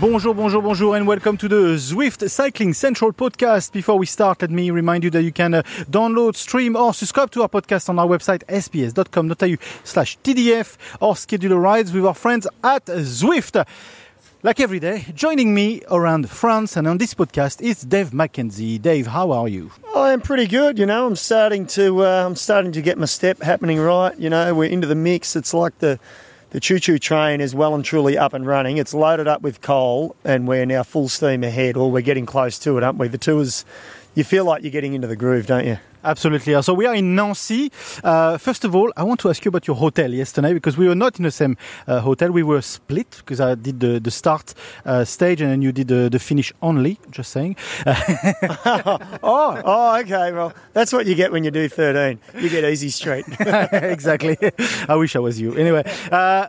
Bonjour, and welcome to the Zwift Cycling Central podcast. Before we start, let me remind you that you can download, stream, or subscribe to our podcast on our website, sbs.com.au/TDF, or schedule rides with our friends at Zwift. Like every day, joining me around France and on this podcast is Dave McKenzie. Dave, how are you? I am pretty good, you know. I'm starting to get my step happening right. You know, we're into the mix. It's like the choo-choo train is well and truly up and running. It's loaded up with coal, and we're now full steam ahead, or we're getting close to it, aren't we? The tours, you feel like you're getting into the groove, don't you? Absolutely. So we are in Nancy. First of all, I want to ask you about your hotel yesterday, because we were not in the same hotel. We were split, because I did the start stage and then you did the finish only, just saying. Okay. Well, that's what you get when you do 13. You get easy street. Exactly. I wish I was you. Anyway,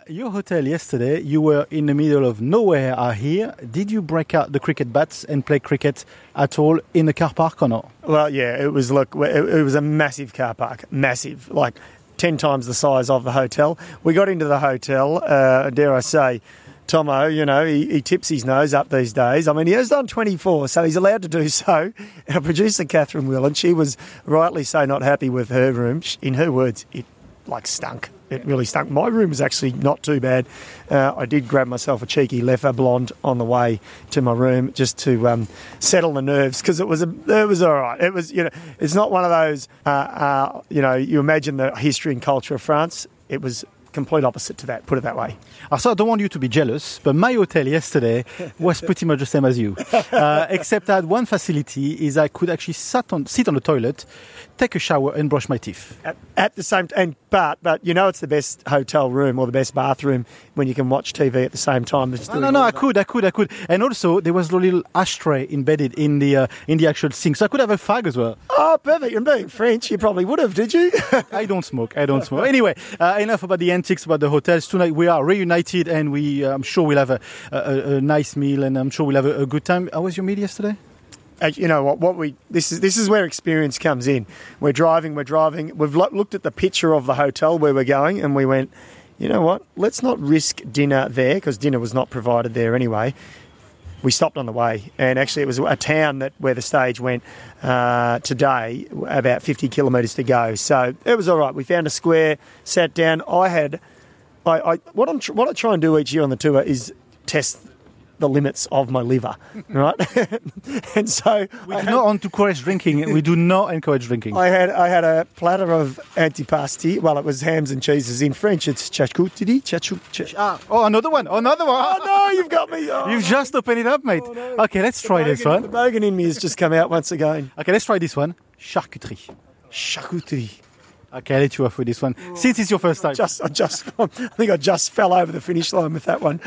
your hotel yesterday, you were in the middle of nowhere, I hear. Did you break out the cricket bats and play cricket at all in the car park or not? Well, yeah, it was a massive car park, massive, like 10 times the size of the hotel. We got into the hotel, dare I say, Tomo, you know, he tips his nose up these days. I mean, he has done 24, so he's allowed to do so. Our producer, Catherine, and she was rightly so not happy with her room. In her words, it like stunk. It really stunk. My room was actually not too bad. I did grab myself a cheeky Leffe blonde on the way to my room just to settle the nerves, because it was all right. It was, you know, it's not one of those, you know, you imagine the history and culture of France. It was complete opposite to that, put it that way. So I don't want you to be jealous, but my hotel yesterday was pretty much the same as you, except I had one facility is I could actually sit on the toilet, take a shower and brush my teeth. At the same time, but you know it's the best hotel room or the best bathroom when you can watch TV at the same time. I could. And also there was a little ashtray embedded in the actual sink, so I could have a fag as well. Oh, perfect. And being French, you probably would have, did you? I don't smoke. Anyway, enough about the antics about the hotels. Tonight we are reunited and I'm sure we'll have a nice meal, and I'm sure we'll have a good time. How was your meal yesterday? You know what we this is where experience comes in. We're driving. We've looked at the picture of the hotel where we're going, and we went, you know what? Let's not risk dinner there, because dinner was not provided there anyway. We stopped on the way, and actually it was a town where the stage went today, about 50 kilometres to go. So it was all right. We found a square, sat down. What I try and do each year on the tour is test the limits of my liver, right? And so we do not encourage drinking. I had a platter of antipasti. Well, it was hams and cheeses. In French, it's charcuterie. Another one. Oh no, you've got me. Oh. You've just opened it up, mate. Oh, no. Okay, let's try this one. The bogan in me has just come out once again. Okay, let's try this one. Charcuterie. Okay, I'll let you off with this one. Since it's your first time. I think I just fell over the finish line with that one.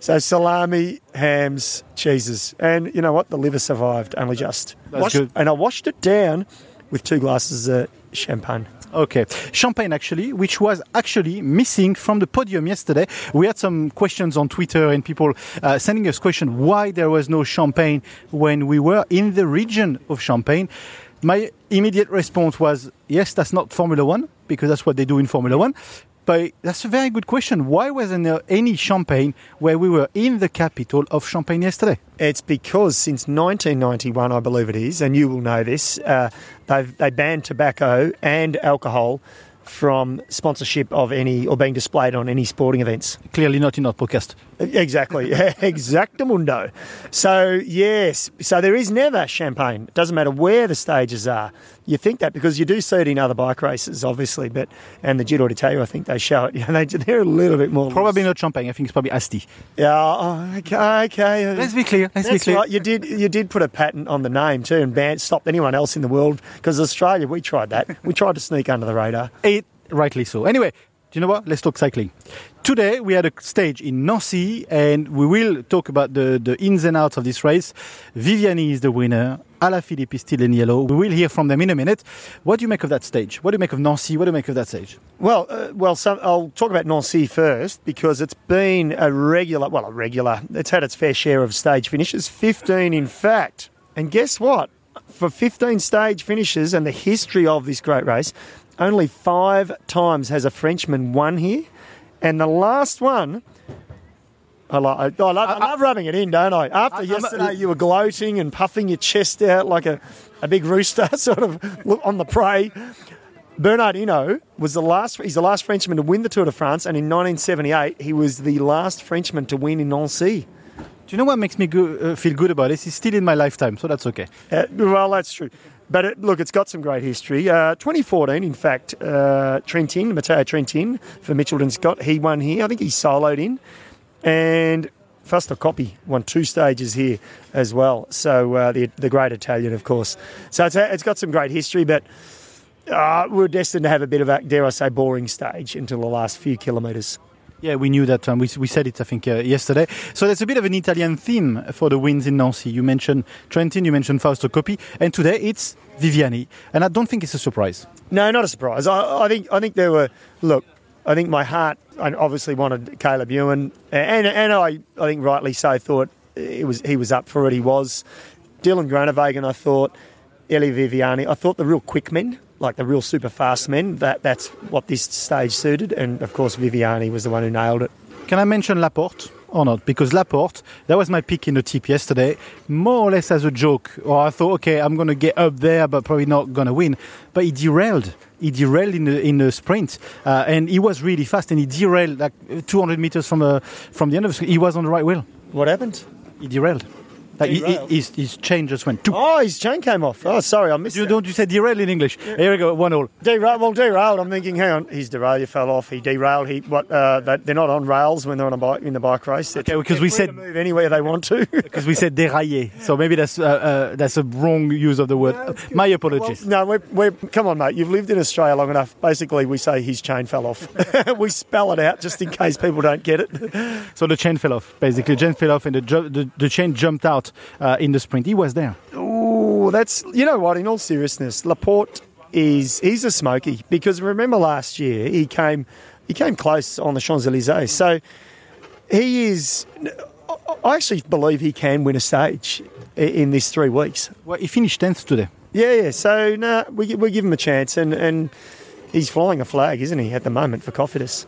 So salami, hams, cheeses. And you know what? The liver survived, only just. That's good. And I washed it down with 2 glasses of champagne. Okay. Champagne, actually, which was actually missing from the podium yesterday. We had some questions on Twitter and people sending us questions why there was no champagne when we were in the region of Champagne. My immediate response was, yes, that's not Formula One, because that's what they do in Formula One. But that's a very good question. Why wasn't there any champagne where we were in the capital of Champagne yesterday? It's because since 1991, I believe it is, and you will know this, they banned tobacco and alcohol from sponsorship of any or being displayed on any sporting events. Clearly not in our podcast. Exactly. Exactamundo. So, yes. So there is never champagne. It doesn't matter where the stages are. You think that because you do see it in other bike races, obviously, and the Giro d'Italia, I think they show it. You know, they're a little bit more... Probably not champagne. I think it's probably Asti. Yeah. Oh, okay. Let's be clear. Right. You did put a patent on the name too and stopped anyone else in the world, because Australia, we tried that. We tried to sneak under the radar. Rightly so. Anyway, Do you know what? Let's talk cycling. Today, we had a stage in Nancy, and we will talk about the ins and outs of this race. Viviani is the winner. Alaphilippe is still in yellow. We will hear from them in a minute. What do you make of that stage? What do you make of Nancy? What do you make of that stage? Well, I'll talk about Nancy first, because it's been a regular. It's had its fair share of stage finishes, 15 in fact. And guess what? For 15 stage finishes and the history of this great race, only 5 times has a Frenchman won here. And the last one, I love rubbing it in, don't I? After yesterday, you were gloating and puffing your chest out like a big rooster sort of on the prey. Bernard Hinault was the last Frenchman to win the Tour de France. And in 1978, he was the last Frenchman to win in Nancy. Do you know what makes me feel good about this? He's still in my lifetime, so that's okay. Well, that's true. But it's got some great history. 2014, in fact, Matteo Trentin for Mitchelton Scott, he won here. I think he soloed in. And Fausto Coppi won 2 stages here as well. So the great Italian, of course. So it's got some great history, but we're destined to have a bit of a, dare I say, boring stage until the last few kilometres. Yeah, we knew that. We said it, I think, yesterday. So there's a bit of an Italian theme for the wins in Nancy. You mentioned Trentin, you mentioned Fausto Coppi, and today it's Viviani. And I don't think it's a surprise. No, not a surprise. I think there were... Look, I think my heart obviously wanted Caleb Ewan, and I think rightly so, thought he was up for it. He was. Dylan Groenewegen, I thought. Elia Viviani. I thought the real quick men, like the real super fast men, that's what this stage suited. And, of course, Viviani was the one who nailed it. Can I mention Laporte or not? Because Laporte, that was my pick in the tip yesterday, more or less as a joke. Or I thought, OK, I'm going to get up there, but probably not going to win. But he derailed. He derailed in the sprint. And he was really fast. And he derailed like 200 metres from the end of the... He was on the right wheel. What happened? He derailed. Like his chain just went. Toop. Oh, his chain came off. Oh, sorry, I missed it. Don't you say derail in English? Yeah. Here we go, 1-1. Derailed. I'm thinking, hang on, he's derailed. He fell off. He derailed. They're not on rails when they're on a bike in the bike race. Okay, because we said to move anywhere they want to. Because we said dérailler. So maybe that's a wrong use of the word. No, my apologies. Well, no, we're come on, mate. You've lived in Australia long enough. Basically, we say his chain fell off. We spell it out just in case people don't get it. So the chain fell off. Basically, the chain fell off, and the chain jumped out. In the sprint, he was there. Oh, that's, you know what, in all seriousness, Laporte he's a smoky, because remember last year he came close on the Champs-Élysées. So I actually believe he can win a stage in these 3 weeks. Well, he finished 10th today. Yeah. So we give him a chance, and he's flying a flag, isn't he, at the moment for Cofidis.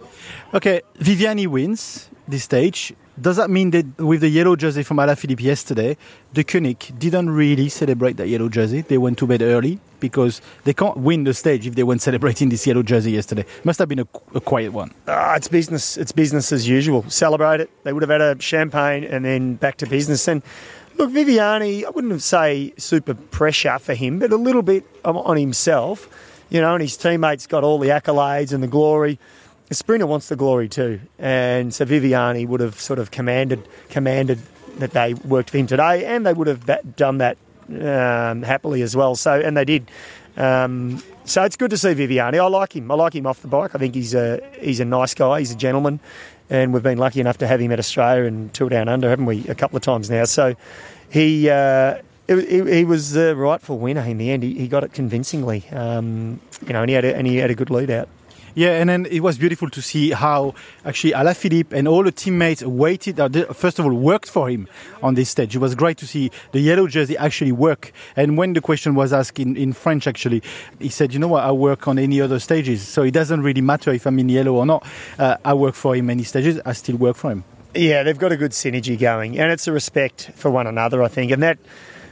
Okay, Viviani wins this stage. Does that mean that with the yellow jersey from Alaphilippe yesterday, the Koenig didn't really celebrate that yellow jersey? They went to bed early because they can't win the stage if they weren't celebrating this yellow jersey yesterday. Must have been a quiet one. It's business. It's business as usual. Celebrate it. They would have had a champagne and then back to business. And look, Viviani, I wouldn't say super pressure for him, but a little bit on himself. You know, and his teammates got all the accolades and the glory. The sprinter wants the glory too, and so Viviani would have sort of commanded that they worked for him today, and they would have done that happily as well. So, and they did. So it's good to see Viviani. I like him. I like him off the bike. I think he's a nice guy. He's a gentleman, and we've been lucky enough to have him at Australia and Tour Down Under, haven't we, a couple of times now? So he was the rightful winner in the end. He got it convincingly, you know, and he had a good lead out. Yeah, and then it was beautiful to see how actually Alaphilippe and all the teammates waited, first of all, worked for him on this stage. It was great to see the yellow jersey actually work. And when the question was asked in French, actually, he said, you know what, I work on any other stages. So it doesn't really matter if I'm in yellow or not. I work for him many stages. I still work for him. Yeah, they've got a good synergy going. And it's a respect for one another, I think. And that...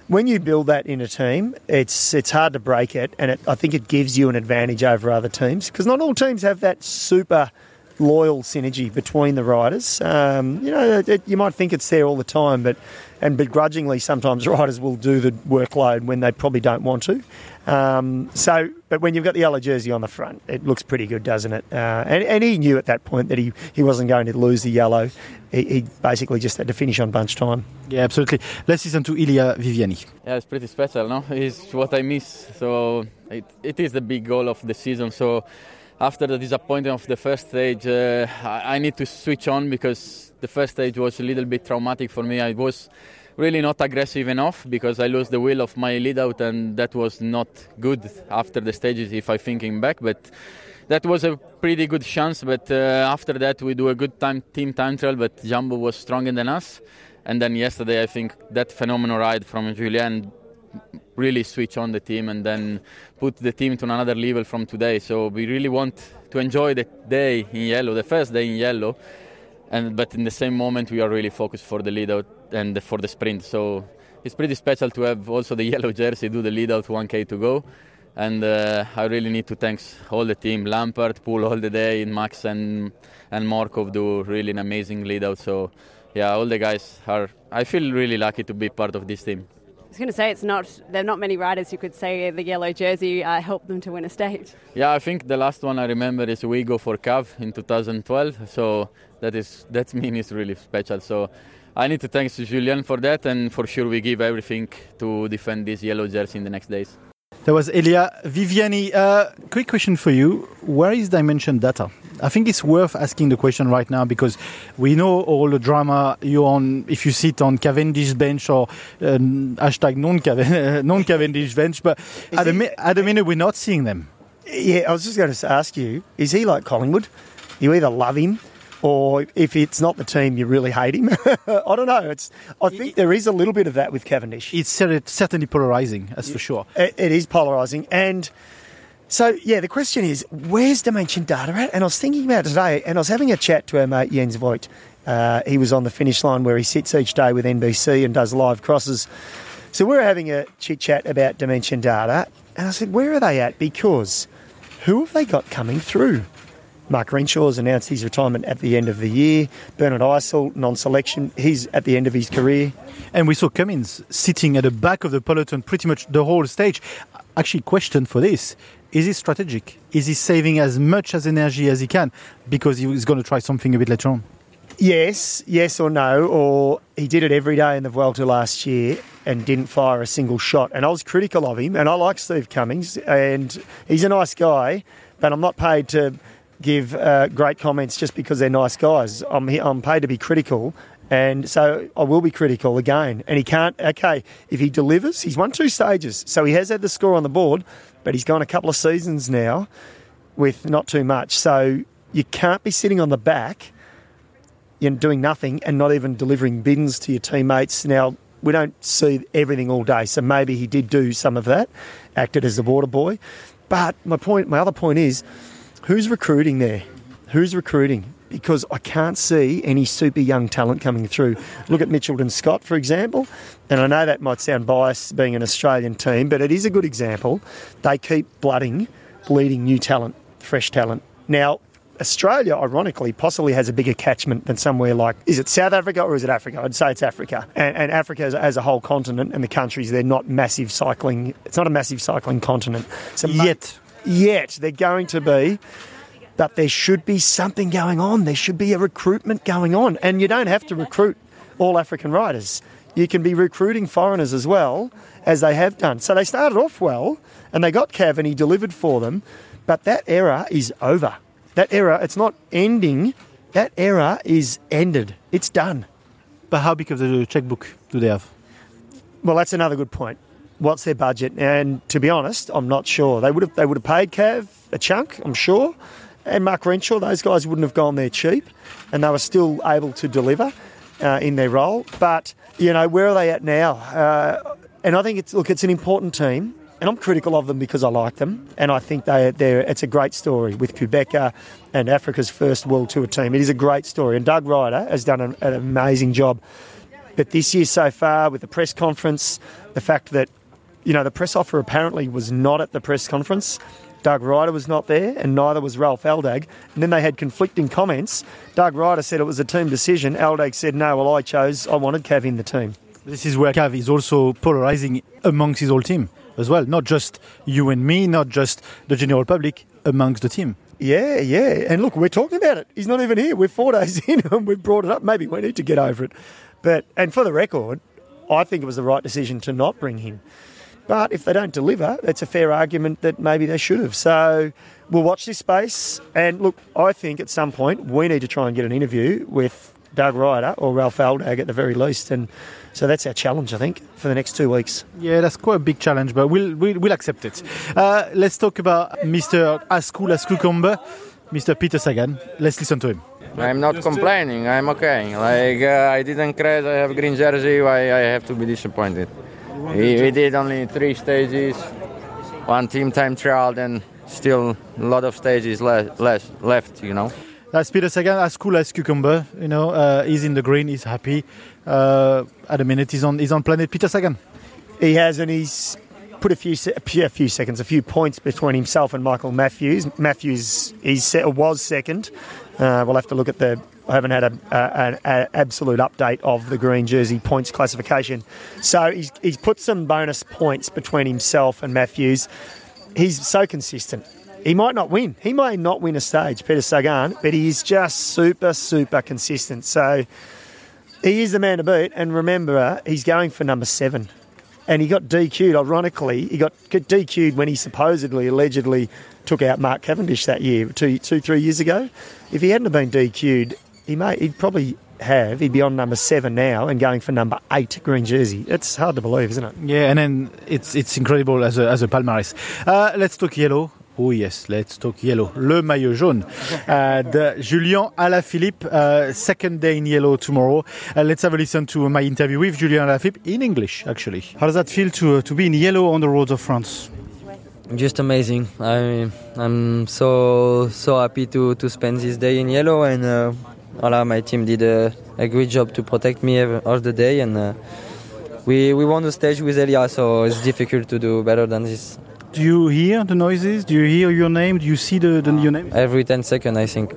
When you build that in a team, it's hard to break it, and I think it gives you an advantage over other teams, because not all teams have that super loyal synergy between the riders. You know, you might think it's there all the time, but begrudgingly sometimes riders will do the workload when they probably don't want to. But when you've got the yellow jersey on the front, it looks pretty good, doesn't it? And he knew at that point that he wasn't going to lose the yellow. He basically just had to finish on bunch time. Yeah, absolutely. Let's listen to Elia Viviani. Yeah, it's pretty special, no? It's what I miss. So it is the big goal of the season. So after the disappointment of the first stage, I need to switch on because the first stage was a little bit traumatic for me. I was really not aggressive enough because I lost the will of my lead out, and that was not good after the stages if I'm thinking back. But that was a pretty good chance. But after that, we do a good time team time trial, but Jumbo was stronger than us. And then yesterday, I think that phenomenal ride from Julien really switch on the team and then put the team to another level from today. So we really want to enjoy the day in yellow, the first day in yellow, but in the same moment we are really focused for the lead out and for the sprint. So it's pretty special to have also the yellow jersey do the lead out 1K to go. And I really need to thank all the team, Lampard, Poole all the day, and Max and Markov do really an amazing lead out. So yeah, all the guys are, I feel really lucky to be part of this team. I was going to say, there are not many riders you could say the yellow jersey helped them to win a stage. Yeah, I think the last one I remember is Uigo for Cav in 2012. So that mean it's really special. So I need to thank Julien for that, and for sure we give everything to defend this yellow jersey in the next days. That was Elia Viviani. Quick question for you. Where is Dimension Data? I think it's worth asking the question right now because we know all the drama you're on if you sit on Cavendish's bench or hashtag non-Cavendish bench, but at the minute we're not seeing them. Yeah, I was just going to ask you, is he like Collingwood? You either love him or if it's not the team, you really hate him. I don't know. I think there is a little bit of that with Cavendish. It's certainly polarising, that's for sure. It is polarising. And so, yeah, the question is, where's Dimension Data at? And I was thinking about it today, and I was having a chat to our mate Jens Voigt. He was on the finish line where he sits each day with NBC and does live crosses. So we were having a chit-chat about Dimension Data, and I said, where are they at? Because who have they got coming through? Mark Renshaw has announced his retirement at the end of the year. Bernard Hinault, non-selection. He's at the end of his career. And we saw Cummings sitting at the back of the peloton pretty much the whole stage. Actually, question for this. Is he strategic? Is he saving as much as energy as he can? Because he's going to try something a bit later on. Yes or no. Or he did it every day in the Vuelta last year and didn't fire a single shot. And I was critical of him. And I like Steve Cummings. And he's a nice guy. But I'm not paid to give great comments just because they're nice guys. I'm paid to be critical, and so I will be critical again. And he can't, okay, if he delivers, he's won two stages, so he has had the score on the board, but he's gone a couple of seasons now with not too much. So you can't be sitting on the back and doing nothing and not even delivering bins to your teammates. Now, we don't see everything all day, so maybe he did do some of that, acted as a water boy. But my other point is, who's recruiting there? Who's recruiting? Because I can't see any super young talent coming through. Look at Mitchelton Scott, for example. And I know that might sound biased being an Australian team, but it is a good example. They keep bleeding new talent, fresh talent. Now, Australia, ironically, possibly has a bigger catchment than somewhere like, is it South Africa or is it Africa? I'd say it's Africa. And Africa as a whole continent and the countries, they're not massive cycling. It's not a massive cycling continent. So Yet they're going to be, but there should be something going on. There should be a recruitment going on. And you don't have to recruit all African riders. You can be recruiting foreigners as well, as they have done. So they started off well, and they got Cav, and he delivered for them. But that era is over. That era, it's not ending. That era is ended. It's done. But how big of the checkbook do they have? Well, that's another good point. What's their budget? And to be honest, I'm not sure. They would have paid Cav a chunk, I'm sure. And Mark Renshaw, those guys wouldn't have gone there cheap. And they were still able to deliver in their role. But, you know, where are they at now? And I think it's an important team. And I'm critical of them because I like them. And I think it's a great story with Kubeka and Africa's first World Tour team. It is a great story. And Doug Ryder has done an amazing job. But this year so far, with the press conference, the fact that, you know, the press officer apparently was not at the press conference. Doug Ryder was not there, and neither was Ralph Aldag. And then they had conflicting comments. Doug Ryder said it was a team decision. Aldag said, no, well, I wanted Cav in the team. This is where Cav is also polarising amongst his whole team as well. Not just you and me, not just the general public, amongst the team. Yeah. And look, we're talking about it. He's not even here. We're 4 days in and we've brought it up. Maybe we need to get over it. But, and for the record, I think it was the right decision to not bring him. But if they don't deliver, that's a fair argument that maybe they should have. So we'll watch this space. And look, I think at some point we need to try and get an interview with Doug Ryder or Ralph Aldag at the very least. And so that's our challenge, I think, for the next 2 weeks. Yeah, that's quite a big challenge, but we'll accept it. Let's talk about Mr. Ascucombe, Mr. Peter Sagan. Let's listen to him. I'm not complaining. I'm okay. Like, I didn't crash. I have green jersey. I have to be disappointed. We did only 3 stages, 1 team time trial, and still a lot of stages left, you know. That's Peter Sagan, as cool as cucumber, you know. He's in the green, he's happy. At the minute, he's on planet Peter Sagan. He has, and he's put a few points between himself and Michael Matthews. Matthews was second. We'll have to look at I haven't had an absolute update of the green jersey points classification. So he's put some bonus points between himself and Matthews. He's so consistent. He might not win. He may not win a stage, Peter Sagan, but he is just super, super consistent. So he is the man to beat. And remember, he's going for number 7. And he got DQ'd, ironically. He got DQ'd when he allegedly took out Mark Cavendish that year, 3 years ago. If he hadn't have been DQ'd, he'd probably have. He'd be on number 7 now and going for number 8 green jersey. It's hard to believe, isn't it? Yeah, and then it's incredible as a palmarès. Let's talk yellow. Oh yes, let's talk yellow. Le maillot jaune. Julien Alaphilippe, second day in yellow tomorrow. Let's have a listen to my interview with Julien Alaphilippe in English, actually. How does that feel to be in yellow on the roads of France? Just amazing. I mean, I'm so happy to spend this day in yellow, and my team did a great job to protect me all the day, and we won the stage with Elia, so it's difficult to do better than this. Do you hear the noises? Do you hear your name? Do you see your name? Every 10 seconds, I think.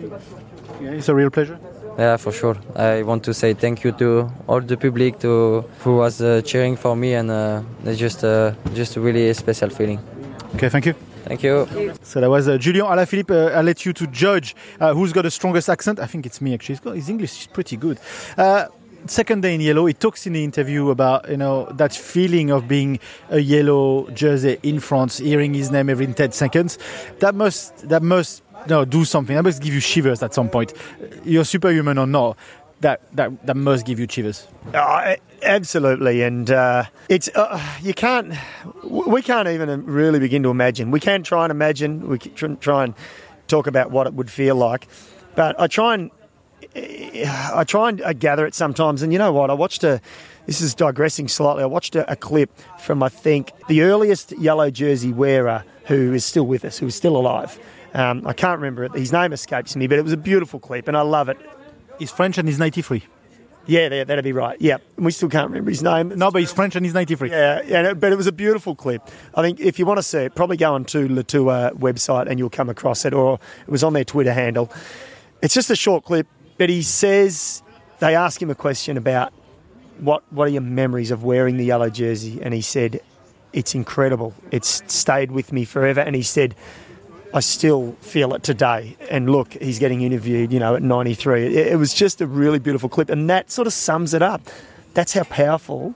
Yeah, it's a real pleasure. Yeah, for sure. I want to say thank you to all the public who was cheering for me, and it's just a really special feeling. Okay, thank you. Thank you. So that was Julien Alaphilippe. I'll let you to judge who's got the strongest accent. I think it's me, actually. His English is pretty good. Second day in yellow, he talks in the interview about, you know, that feeling of being a yellow jersey in France, hearing his name every 10 seconds. That must do something. That must give you shivers at some point. You're superhuman or not, that must give you shivers. Absolutely, and it's you can't. We can't even really begin to imagine. We can try and imagine. We can try and talk about what it would feel like, but I try and gather it sometimes. And you know what? I watched this is digressing slightly. I watched a clip from, I think, the earliest yellow jersey wearer who is still with us, who is still alive. I can't remember it. His name escapes me, but it was a beautiful clip, and I love it. He's French and he's 93. Yeah, that'd be right. Yeah, we still can't remember his name. No, but he's French and he's 93. Yeah, but it was a beautiful clip. I think if you want to see it, probably go onto Latour website and you'll come across it, or it was on their Twitter handle. It's just a short clip. But he says, they ask him a question about what are your memories of wearing the yellow jersey? And he said, it's incredible. It's stayed with me forever. And he said, I still feel it today. And look, he's getting interviewed, you know, at 93. It was just a really beautiful clip. And that sort of sums it up. That's how powerful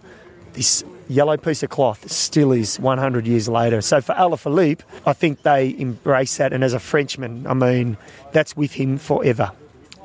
this yellow piece of cloth still is 100 years later. So for Alaphilippe, I think they embrace that. And as a Frenchman, I mean, that's with him forever.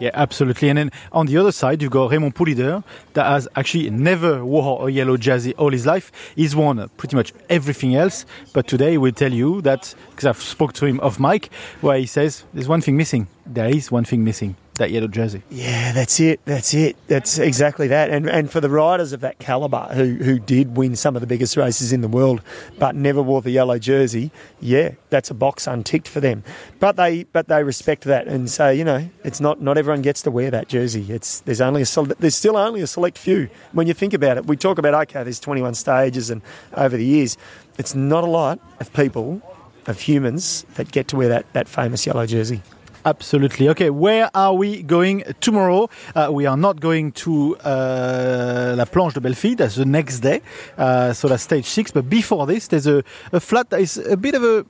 Yeah, absolutely. And then on the other side, you've got Raymond Poulidor, that has actually never wore a yellow jersey all his life. He's won pretty much everything else. But today we'll tell you that, because I've spoke to him off mic, where he says, there's one thing missing. There is one thing missing, that yellow jersey. Yeah, that's it. That's exactly that. And for the riders of that calibre who did win some of the biggest races in the world but never wore the yellow jersey, yeah, that's a box unticked for them. But they respect that and say, you know, it's not everyone gets to wear that jersey. There's still only a select few. When you think about it, we talk about, okay, there's 21 stages and over the years. It's not a lot of people, of humans, that get to wear that famous yellow jersey. Absolutely. Okay, where are we going tomorrow? We are not going to La Planche des Belles Filles. That's the next day. So that's stage 6. But before this, there's a flat that is a bit of a...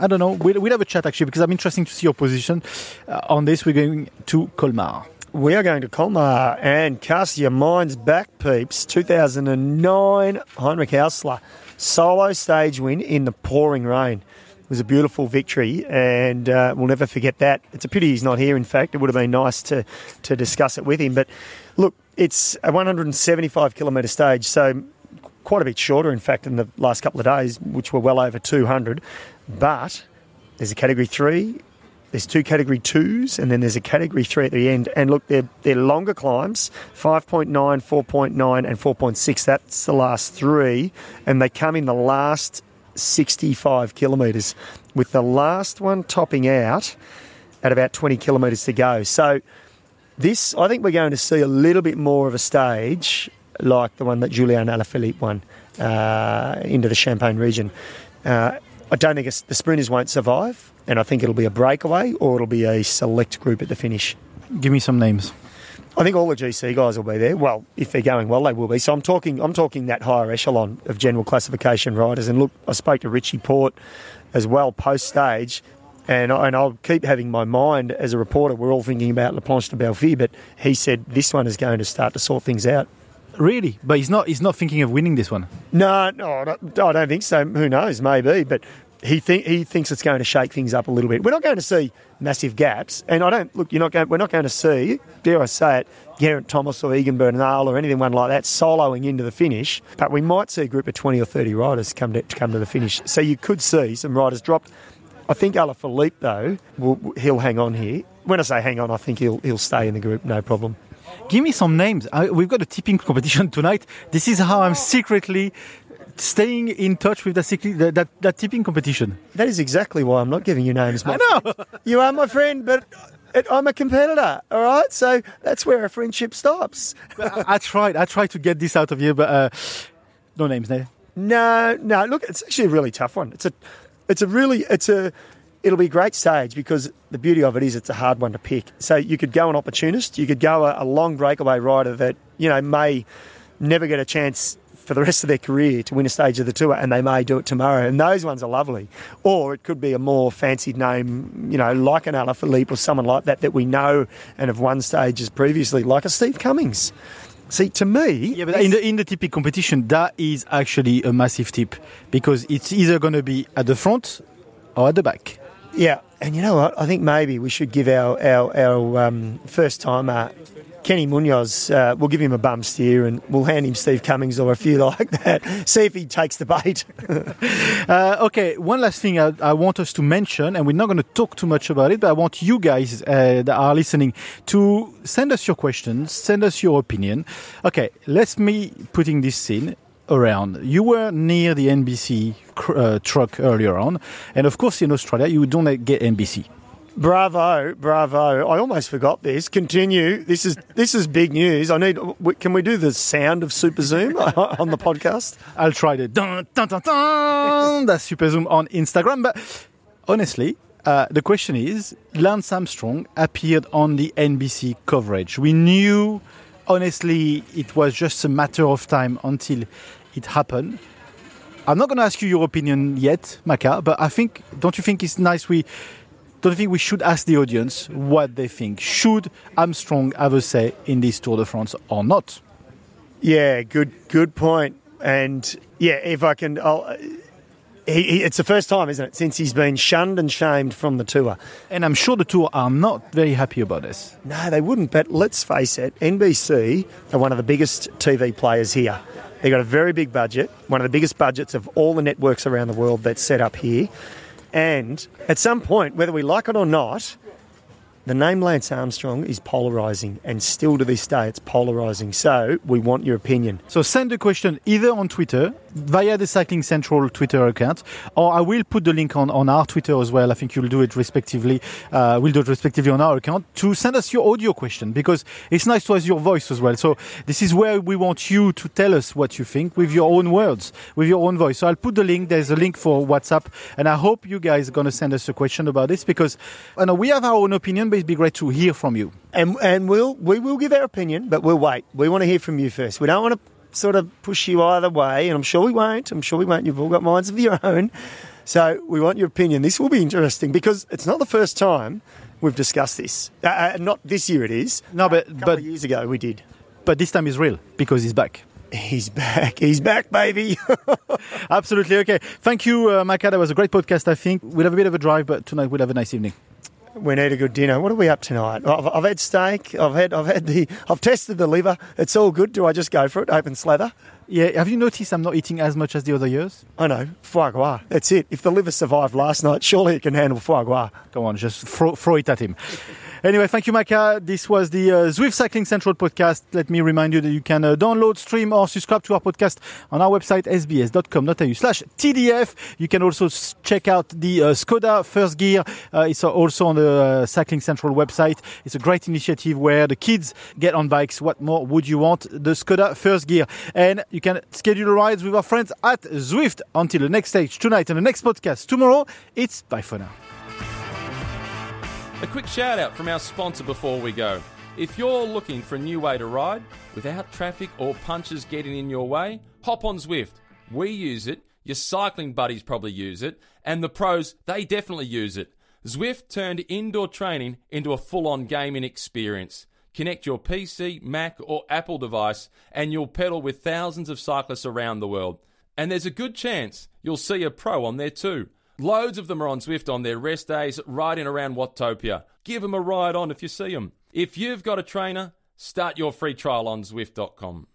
I don't know. We'll have a chat, actually, because I'm interested to see your position on this. We're going to Colmar. We are going to Colmar. And cast your minds back, peeps. 2009, Heinrich Hausler Solo stage win in the pouring rain. It was a beautiful victory, and we'll never forget that. It's a pity he's not here, in fact. It would have been nice to discuss it with him. But, look, it's a 175-kilometre stage, so quite a bit shorter, in fact, in the last couple of days, which were well over 200. But there's a Category 3, there's two Category 2s, and then there's a Category 3 at the end. And, look, they're longer climbs, 5.9, 4.9, and 4.6. That's the last three, and they come in the last 65 kilometres, with the last one topping out at about 20 kilometres to go. So this, I think we're going to see a little bit more of a stage like the one that Julien Alaphilippe won into the Champagne region. I don't think the sprinters won't survive, and I think it'll be a breakaway or it'll be a select group at the finish. Give me some names. I think all the GC guys will be there. Well, if they're going well, they will be. So I'm talking that higher echelon of general classification riders. And look, I spoke to Richie Port as well post-stage, and I'll keep having my mind as a reporter. We're all thinking about La Planche des Belles Filles, but he said this one is going to start to sort things out. Really? But he's not thinking of winning this one? No, I don't think so. Who knows? Maybe, but he thinks it's going to shake things up a little bit. We're not going to see massive gaps, and we're not going to see, dare I say it, Geraint Thomas or Egan Bernal or anyone like that soloing into the finish. But we might see a group of 20 or 30 riders come to the finish. So you could see some riders dropped. I think Alaphilippe though, he'll hang on here. When I say hang on, I think he'll stay in the group, no problem. Give me some names. We've got a tipping competition tonight. This is how I'm secretly staying in touch with that tipping competition. That is exactly why I'm not giving you names, Mark. I know. You are my friend, but I'm a competitor, all right? So that's where our friendship stops. I tried to get this out of you, but no names there. No. Look, it's actually a really tough one. It'll be a great stage because the beauty of it is it's a hard one to pick. So you could go an opportunist, you could go a long breakaway rider that, you know, may never get a chance for the rest of their career to win a stage of the Tour, and they may do it tomorrow. And those ones are lovely. Or it could be a more fancied name, you know, like an Alaphilippe or someone like that we know and have won stages previously, like a Steve Cummings. See, to me... Yeah, but in the tipping competition, that is actually a massive tip because it's either going to be at the front or at the back. Yeah, and you know what? I think maybe we should give our first-timer, Kenny Munoz, we'll give him a bum steer and we'll hand him Steve Cummings or a few like that. See if he takes the bait. Okay, one last thing I want us to mention, and we're not going to talk too much about it, but I want you guys that are listening to send us your questions, send us your opinion. Okay, let's me putting this scene around. You were near the NBC truck earlier on, and of course in Australia you don't get NBC. Bravo. I almost forgot this. Continue. This is big news. Can we do the sound of Super Zoom on the podcast? I'll try the dun, dun, dun, dun, that's Super Zoom on Instagram. But honestly, the question is, Lance Armstrong appeared on the NBC coverage. We knew, honestly, it was just a matter of time until it happened. I'm not going to ask you your opinion yet, Maka, but don't you think we should ask the audience what they think? Should Armstrong have a say in this Tour de France or not? Yeah, good point. And yeah, if I can, it's the first time, isn't it, since he's been shunned and shamed from the Tour. And I'm sure the Tour are not very happy about this. No, they wouldn't, but let's face it, NBC are one of the biggest TV players here. They've got a very big budget, one of the biggest budgets of all the networks around the world that's set up here. And at some point, whether we like it or not, the name Lance Armstrong is polarising, and still to this day it's polarising. So we want your opinion. So send the question either on Twitter, via the Cycling Central Twitter account, or I will put the link on our Twitter as well. I think you'll do it respectively. We'll do it respectively on our account to send us your audio question, because it's nice to have your voice as well. So this is where we want you to tell us what you think with your own words, with your own voice. So I'll put the link. There's a link for WhatsApp, and I hope you guys are going to send us a question about this, because I know we have our own opinion, but it'd be great to hear from you. And we will give our opinion, but we'll wait. We want to hear from you first. We don't want to sort of push you either way, and I'm sure we won't. You've all got minds of your own. So we want your opinion. This will be interesting because it's not the first time we've discussed this. Not this year it is. No, but a couple of years ago we did. But this time is real because he's back. He's back. He's back, baby. Absolutely. Okay. Thank you, Maka. That was a great podcast, I think. We'll have a bit of a drive, but tonight we'll have a nice evening. We need a good dinner. What are we up tonight? I've had steak. I've tested the liver. It's all good. Do I just go for it? Open slather? Yeah. Have you noticed I'm not eating as much as the other years? I know. Foie gras. That's it. If the liver survived last night, surely it can handle foie gras. Go on. Just throw it at him. Anyway, thank you, Maka. This was the Zwift Cycling Central podcast. Let me remind you that you can download, stream, or subscribe to our podcast on our website, sbs.com.au/TDF. You can also check out the Skoda First Gear. It's also on the Cycling Central website. It's a great initiative where the kids get on bikes. What more would you want? The Skoda First Gear. And you can schedule rides with our friends at Zwift. Until the next stage tonight and the next podcast tomorrow, it's bye for now. A quick shout out from our sponsor before we go. If you're looking for a new way to ride without traffic or punches getting in your way, hop on Zwift. We use it, your cycling buddies probably use it, and the pros, they definitely use it. Zwift turned indoor training into a full-on gaming experience. Connect your PC, Mac or Apple device and you'll pedal with thousands of cyclists around the world. And there's a good chance you'll see a pro on there too. Loads of them are on Zwift on their rest days, riding around Watopia. Give them a ride on if you see them. If you've got a trainer, start your free trial on Zwift.com.